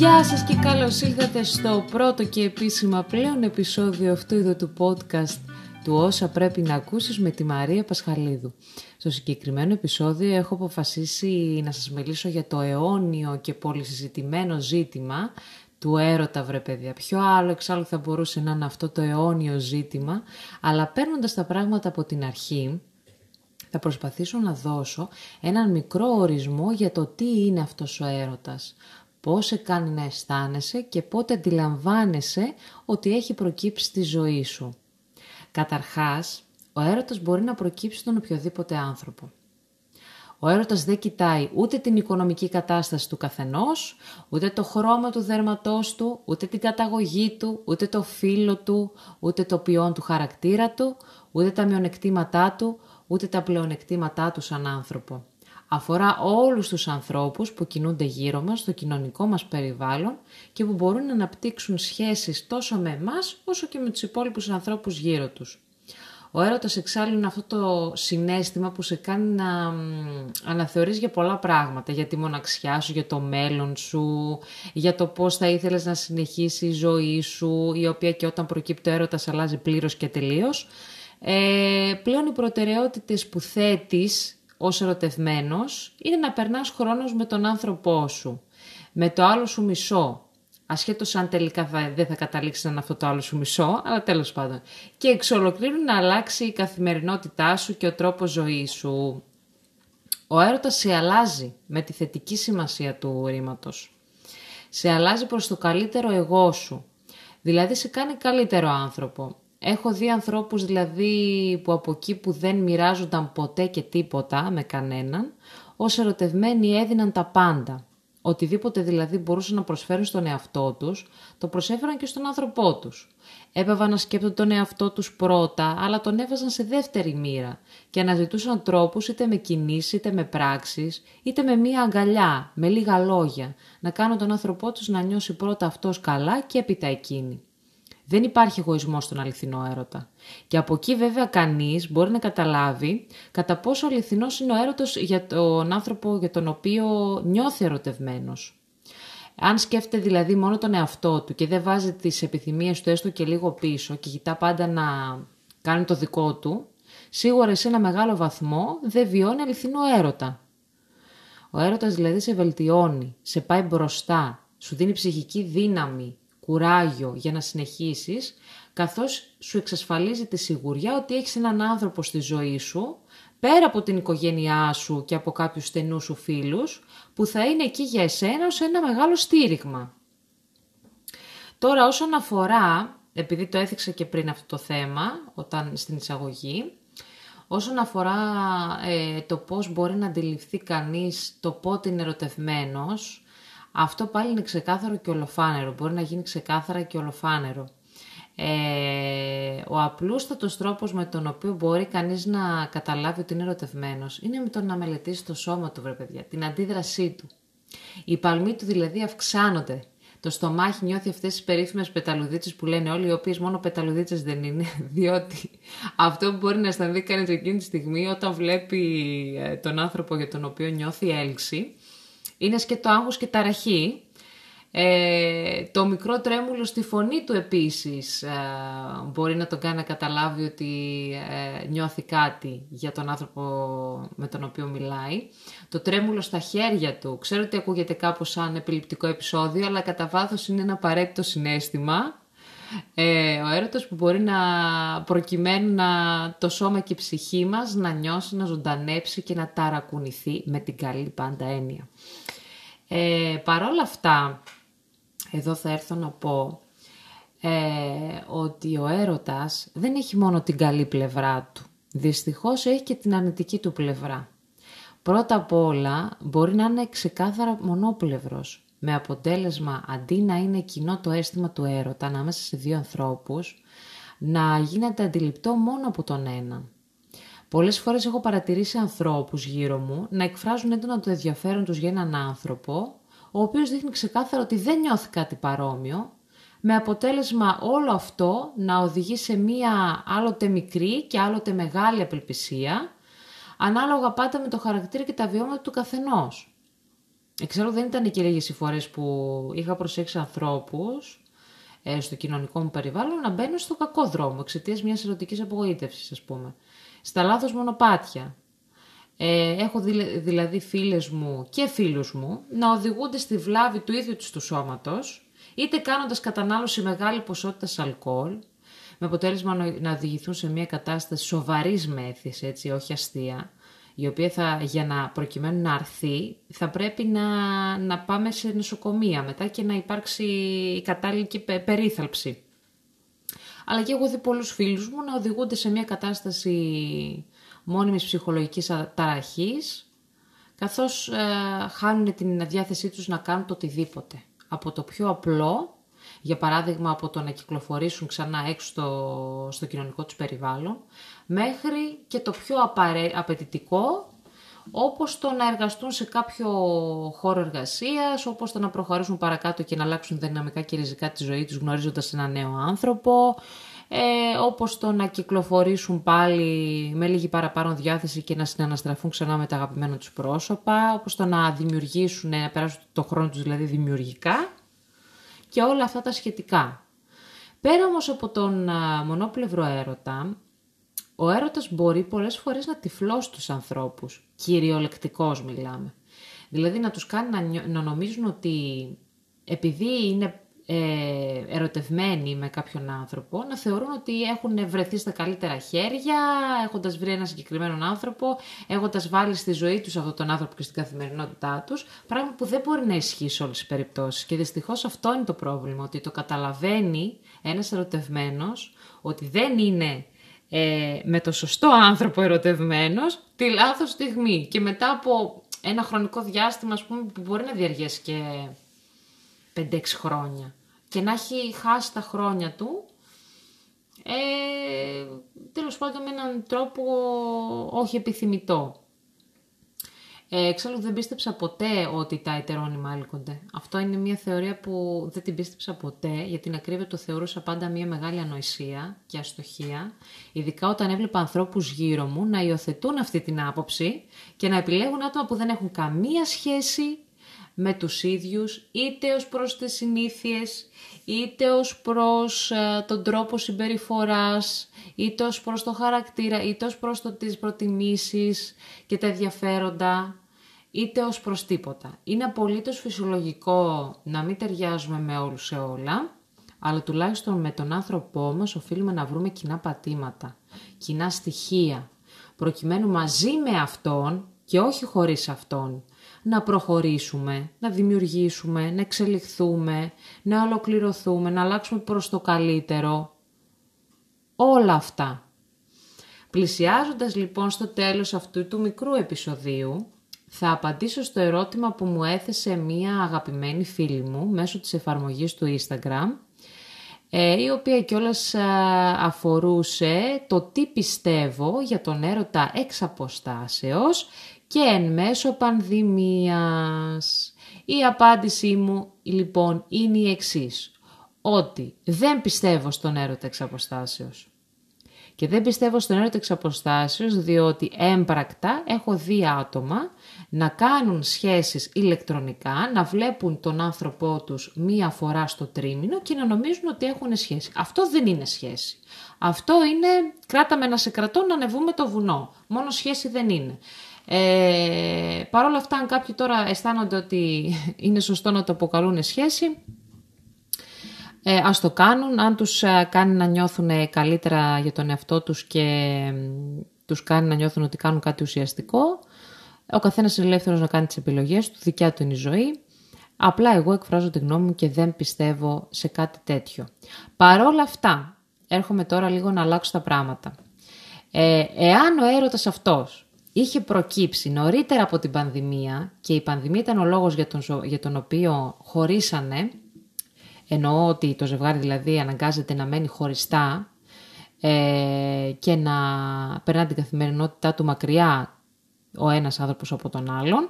Γεια σας και καλώς ήλθατε στο πρώτο και επίσημα πλέον επεισόδιο αυτού εδώ του podcast του Όσα πρέπει να ακούσεις με τη Μαρία Πασχαλίδου. Στο συγκεκριμένο επεισόδιο έχω αποφασίσει να σας μιλήσω για το αιώνιο και πολυσυζητημένο ζήτημα του έρωτα, βρε παιδιά. Ποιο άλλο εξάλλου θα μπορούσε να είναι αυτό το αιώνιο ζήτημα, αλλά παίρνοντας τα πράγματα από την αρχή, θα προσπαθήσω να δώσω έναν μικρό ορισμό για το τι είναι αυτός ο έρωτας, πώς σε κάνει να αισθάνεσαι και πότε αντιλαμβάνεσαι ότι έχει προκύψει στη ζωή σου. Καταρχάς, ο έρωτας μπορεί να προκύψει στον οποιοδήποτε άνθρωπο. Ο έρωτας δεν κοιτάει ούτε την οικονομική κατάσταση του καθενός, ούτε το χρώμα του δέρματός του, ούτε την καταγωγή του, ούτε το φύλο του, ούτε το ποιόν του χαρακτήρα του, ούτε τα μειονεκτήματά του, ούτε τα πλεονεκτήματά του σαν άνθρωπο. Αφορά όλους τους ανθρώπους που κινούνται γύρω μας, στο κοινωνικό μας περιβάλλον και που μπορούν να αναπτύξουν σχέσεις τόσο με εμάς όσο και με τους υπόλοιπους ανθρώπους γύρω τους. Ο έρωτας εξάλλου είναι αυτό το συναίσθημα που σε κάνει να αναθεωρείς για πολλά πράγματα, για τη μοναξιά σου, για το μέλλον σου, για το πώς θα ήθελες να συνεχίσει η ζωή σου, η οποία και όταν προκύπτει ο έρωτας αλλάζει πλήρως και τελείως. Πλέον οι προτεραιότητες που θέτεις ως ερωτευμένος είναι να περνάς χρόνος με τον άνθρωπό σου, με το άλλο σου μισό, ασχέτως αν τελικά δεν θα καταλήξει να είναι αυτό το άλλο σου μισό, αλλά τέλος πάντων, και εξ ολοκλήρου να αλλάξει η καθημερινότητά σου και ο τρόπος ζωής σου. Ο έρωτας σε αλλάζει με τη θετική σημασία του ρήματος. Σε αλλάζει προς το καλύτερο εγώ σου, δηλαδή σε κάνει καλύτερο άνθρωπο. Έχω δει ανθρώπους δηλαδή που από εκεί που δεν μοιράζονταν ποτέ και τίποτα με κανέναν, ως ερωτευμένοι έδιναν τα πάντα. Οτιδήποτε δηλαδή μπορούσαν να προσφέρουν στον εαυτό τους, το προσέφεραν και στον άνθρωπό τους. Έπαβαν να σκέπτονται τον εαυτό τους πρώτα, αλλά τον έβαζαν σε δεύτερη μοίρα και αναζητούσαν τρόπους είτε με κινήσεις, είτε με πράξεις, είτε με μία αγκαλιά, με λίγα λόγια, να κάνουν τον άνθρωπό τους να νιώσει πρώτα αυτός καλά και έπειτα εκείνη. Δεν υπάρχει εγωισμός στον αληθινό έρωτα. Και από εκεί βέβαια κανείς μπορεί να καταλάβει κατά πόσο αληθινός είναι ο έρωτας για τον άνθρωπο για τον οποίο νιώθει ερωτευμένος. Αν σκέφτεται δηλαδή μόνο τον εαυτό του και δεν βάζει τις επιθυμίες του έστω και λίγο πίσω και κοιτά πάντα να κάνει το δικό του, σίγουρα σε ένα μεγάλο βαθμό δεν βιώνει αληθινό έρωτα. Ο έρωτας δηλαδή σε βελτιώνει, σε πάει μπροστά, σου δίνει ψυχική δύναμη, κουράγιο για να συνεχίσεις, καθώς σου εξασφαλίζει τη σιγουριά ότι έχεις έναν άνθρωπο στη ζωή σου, πέρα από την οικογένειά σου και από κάποιους στενούς σου φίλους, που θα είναι εκεί για εσένα ως ένα μεγάλο στήριγμα. Τώρα όσον αφορά, επειδή το έθιξα και πριν αυτό το θέμα, όταν στην εισαγωγή, όσον αφορά το πώς μπορεί να αντιληφθεί κανείς το πότε είναι ερωτευμένος, αυτό πάλι είναι ξεκάθαρο και ολοφάνερο, μπορεί να γίνει ξεκάθαρα και ολοφάνερο. Ο απλούστατος τρόπος με τον οποίο μπορεί κανείς να καταλάβει ότι είναι ερωτευμένος είναι με το να μελετήσει το σώμα του, βρε παιδιά, την αντίδρασή του. Οι παλμοί του δηλαδή αυξάνονται. Το στομάχι νιώθει αυτές τις περίφημες πεταλουδίτσες που λένε όλοι, οι οποίες μόνο πεταλουδίτσες δεν είναι, διότι αυτό που μπορεί να αισθανθεί κανείς εκείνη τη στιγμή όταν βλέπει τον άνθρωπο για τον οποίο νιώθει έλξη, είναι σκέτο άγχος και ταραχή, το μικρό τρέμουλο στη φωνή του επίσης μπορεί να τον κάνει να καταλάβει ότι νιώθει κάτι για τον άνθρωπο με τον οποίο μιλάει. Το τρέμουλο στα χέρια του, ξέρω ότι ακούγεται κάπως σαν επιληπτικό επεισόδιο, αλλά κατά βάθος είναι ένα απαραίτητο συναίσθημα. Ο έρωτας που μπορεί να προκειμένου να το σώμα και η ψυχή μας να νιώσει, να ζωντανέψει και να ταρακουνηθεί με την καλή πάντα έννοια. Παρόλα αυτά, εδώ θα έρθω να πω ότι ο έρωτας δεν έχει μόνο την καλή πλευρά του. Δυστυχώς έχει και την αρνητική του πλευρά. Πρώτα απ' όλα μπορεί να είναι ξεκάθαρα μονόπλευρος, με αποτέλεσμα αντί να είναι κοινό το αίσθημα του έρωτα ανάμεσα σε δύο ανθρώπους, να γίνεται αντιληπτό μόνο από τον έναν. Πολλές φορές έχω παρατηρήσει ανθρώπους γύρω μου να εκφράζουν έντονα το ενδιαφέρον τους για έναν άνθρωπο, ο οποίος δείχνει ξεκάθαρα ότι δεν νιώθει κάτι παρόμοιο, με αποτέλεσμα όλο αυτό να οδηγεί σε μία άλλοτε μικρή και άλλοτε μεγάλη απελπισία, ανάλογα πάντα με το χαρακτήρα και τα βιώματα του καθενός. Ξέρω, δεν ήταν και λίγες οι φορές που είχα προσέξει ανθρώπους στο κοινωνικό μου περιβάλλον να μπαίνουν στο κακό δρόμο εξαιτίας μιας ερωτικής απογοήτευσης, ας πούμε. Στα λάθος μονοπάτια. Έχω δηλαδή φίλες μου και φίλους μου να οδηγούνται στη βλάβη του ίδιου τους του σώματος, είτε κάνοντας κατανάλωση μεγάλη ποσότητα αλκοόλ, με αποτέλεσμα να οδηγηθούν σε μια κατάσταση σοβαρής μέθης, έτσι, όχι αστεία, η οποία για να προκειμένου να αρθεί θα πρέπει να πάμε σε νοσοκομεία μετά και να υπάρξει η κατάλληλη περίθαλψη. Αλλά και έχω δει πολλούς φίλους μου να οδηγούνται σε μια κατάσταση μόνιμης ψυχολογικής ταραχής, καθώς χάνουν την διάθεσή τους να κάνουν το οτιδήποτε. Από το πιο απλό, για παράδειγμα από το να κυκλοφορήσουν ξανά έξω στο κοινωνικό τους περιβάλλον, μέχρι και το πιο απαιτητικό, όπως το να εργαστούν σε κάποιο χώρο εργασίας, όπως το να προχωρήσουν παρακάτω και να αλλάξουν δυναμικά και ριζικά τη ζωή τους γνωρίζοντας έναν νέο άνθρωπο, όπως το να κυκλοφορήσουν πάλι με λίγη παραπάνω διάθεση και να συναναστραφούν ξανά με τα αγαπημένα τους πρόσωπα, όπως το να δημιουργήσουν, να περάσουν το χρόνο τους δηλαδή δημιουργικά και όλα αυτά τα σχετικά. Πέρα όμως από τον μονόπλευρο έρωτα, ο έρωτας μπορεί πολλές φορές να τυφλώσει τους ανθρώπους, κυριολεκτικώς μιλάμε. Δηλαδή να τους κάνει να νομίζουν ότι επειδή είναι ερωτευμένοι με κάποιον άνθρωπο, να θεωρούν ότι έχουν βρεθεί στα καλύτερα χέρια, έχοντας βρει έναν συγκεκριμένο άνθρωπο, έχοντας βάλει στη ζωή τους αυτόν τον άνθρωπο και στην καθημερινότητά τους, πράγμα που δεν μπορεί να ισχύει σε όλες τις περιπτώσεις. Και δυστυχώς αυτό είναι το πρόβλημα, ότι το καταλαβαίνει ένας ερωτευμένος, ότι δεν είναι με το σωστό άνθρωπο ερωτευμένος τη λάθος στιγμή, και μετά από ένα χρονικό διάστημα, ας πούμε, που μπορεί να διαρκέσει και 5-6 χρόνια και να έχει χάσει τα χρόνια του, τέλος πάντων με έναν τρόπο όχι επιθυμητό. Εξάλλου δεν πίστεψα ποτέ ότι τα ετερόνυμα έλκονται. Αυτό είναι μια θεωρία που δεν την πίστεψα ποτέ, γιατί την ακρίβεια το θεωρούσα πάντα μια μεγάλη ανοησία και αστοχία, ειδικά όταν έβλεπα ανθρώπους γύρω μου να υιοθετούν αυτή την άποψη και να επιλέγουν άτομα που δεν έχουν καμία σχέση με τους ίδιους, είτε ως προς τις συνήθειες, είτε ως προς τον τρόπο συμπεριφοράς, είτε ως προς το χαρακτήρα, είτε ως προς τις προτιμήσεις και τα ενδιαφέροντα, είτε ως προς τίποτα. Είναι απολύτως φυσιολογικό να μην ταιριάζουμε με όλους σε όλα, αλλά τουλάχιστον με τον άνθρωπό μας οφείλουμε να βρούμε κοινά πατήματα, κοινά στοιχεία, προκειμένου μαζί με αυτόν και όχι χωρίς αυτόν να προχωρήσουμε, να δημιουργήσουμε, να εξελιχθούμε, να ολοκληρωθούμε, να αλλάξουμε προς το καλύτερο. Όλα αυτά. Πλησιάζοντας λοιπόν στο τέλος αυτού του μικρού επεισοδίου, θα απαντήσω στο ερώτημα που μου έθεσε μία αγαπημένη φίλη μου μέσω της εφαρμογής του Instagram, η οποία κιόλας αφορούσε το τι πιστεύω για τον έρωτα εξ αποστάσεως και εν μέσω πανδημίας. Η απάντησή μου λοιπόν είναι η εξής, ότι δεν πιστεύω στον έρωτα εξ αποστάσεως. Και δεν πιστεύω στον έρωτα εξ αποστάσεως διότι έμπρακτα έχω δει άτομα να κάνουν σχέσεις ηλεκτρονικά, να βλέπουν τον άνθρωπό τους μία φορά στο τρίμηνο και να νομίζουν ότι έχουν σχέση. Αυτό δεν είναι σχέση. Αυτό είναι κράταμε να σε κρατώ να ανεβούμε το βουνό. Μόνο σχέση δεν είναι. Παρ' όλα αυτά, αν κάποιοι τώρα αισθάνονται ότι είναι σωστό να το αποκαλούν σχέση, ας το κάνουν. Αν τους κάνει να νιώθουν καλύτερα για τον εαυτό τους και τους κάνει να νιώθουν ότι κάνουν κάτι ουσιαστικό, ο καθένας είναι ελεύθερος να κάνει τις επιλογές του, δικιά του είναι η ζωή. Απλά εγώ εκφράζω τη γνώμη μου και δεν πιστεύω σε κάτι τέτοιο. Παρ' όλα αυτά, έρχομαι τώρα λίγο να αλλάξω τα πράγματα. Εάν ο έρωτας αυτός είχε προκύψει νωρίτερα από την πανδημία και η πανδημία ήταν ο λόγος για τον οποίο χωρίσανε, εννοώ ότι το ζευγάρι δηλαδή αναγκάζεται να μένει χωριστά και να περνά την καθημερινότητά του μακριά ο ένας άνθρωπος από τον άλλον,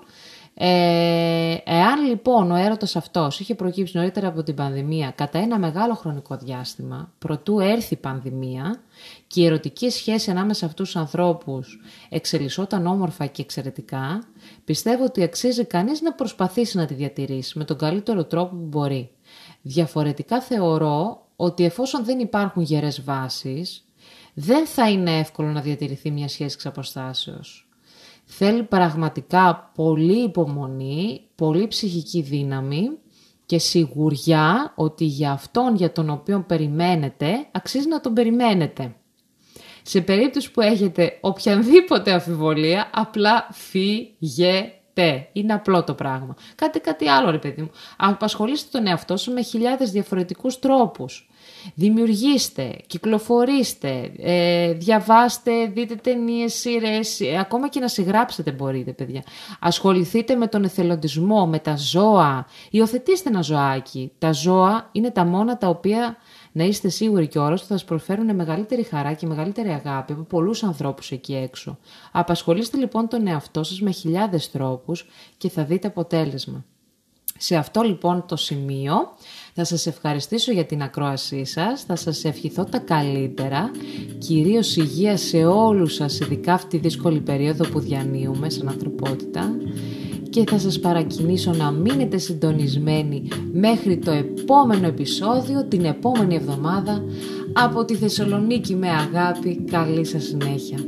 Εάν λοιπόν ο έρωτας αυτός είχε προκύψει νωρίτερα από την πανδημία κατά ένα μεγάλο χρονικό διάστημα, προτού έρθει η πανδημία και η ερωτική σχέση ανάμεσα αυτούς τους ανθρώπους εξελισσόταν όμορφα και εξαιρετικά, πιστεύω ότι αξίζει κανείς να προσπαθήσει να τη διατηρήσει με τον καλύτερο τρόπο που μπορεί. Διαφορετικά θεωρώ ότι εφόσον δεν υπάρχουν γερές βάσεις, δεν θα είναι εύκολο να διατηρηθεί μια σχέση εξ αποστάσεως. Θέλει πραγματικά πολύ υπομονή, πολύ ψυχική δύναμη και σιγουριά ότι για αυτόν για τον οποίο περιμένετε, αξίζει να τον περιμένετε. Σε περίπτωση που έχετε οποιαδήποτε αμφιβολία, απλά φύγετε. Είναι απλό το πράγμα. Κάτι άλλο ρε παιδί μου. Απασχολήστε τον εαυτό σου με χιλιάδες διαφορετικούς τρόπους. Δημιουργήστε, κυκλοφορήστε, διαβάστε, δείτε ταινίες, σειρές, ακόμα και να συγγράψετε μπορείτε παιδιά. Ασχοληθείτε με τον εθελοντισμό, με τα ζώα, υιοθετήστε ένα ζωάκι. Τα ζώα είναι τα μόνα τα οποία να είστε σίγουροι και όρος θα σας προφέρουν μεγαλύτερη χαρά και μεγαλύτερη αγάπη από πολλούς ανθρώπους εκεί έξω. Απασχολήστε λοιπόν τον εαυτό σας με χιλιάδες τρόπους και θα δείτε αποτέλεσμα. Σε αυτό λοιπόν το σημείο θα σας ευχαριστήσω για την ακρόασή σας, θα σας ευχηθώ τα καλύτερα, κυρίως υγεία σε όλους σας, ειδικά αυτή τη δύσκολη περίοδο που διανύουμε σαν ανθρωπότητα, και θα σας παρακινήσω να μείνετε συντονισμένοι μέχρι το επόμενο επεισόδιο, την επόμενη εβδομάδα. Από τη Θεσσαλονίκη με αγάπη, καλή σας συνέχεια.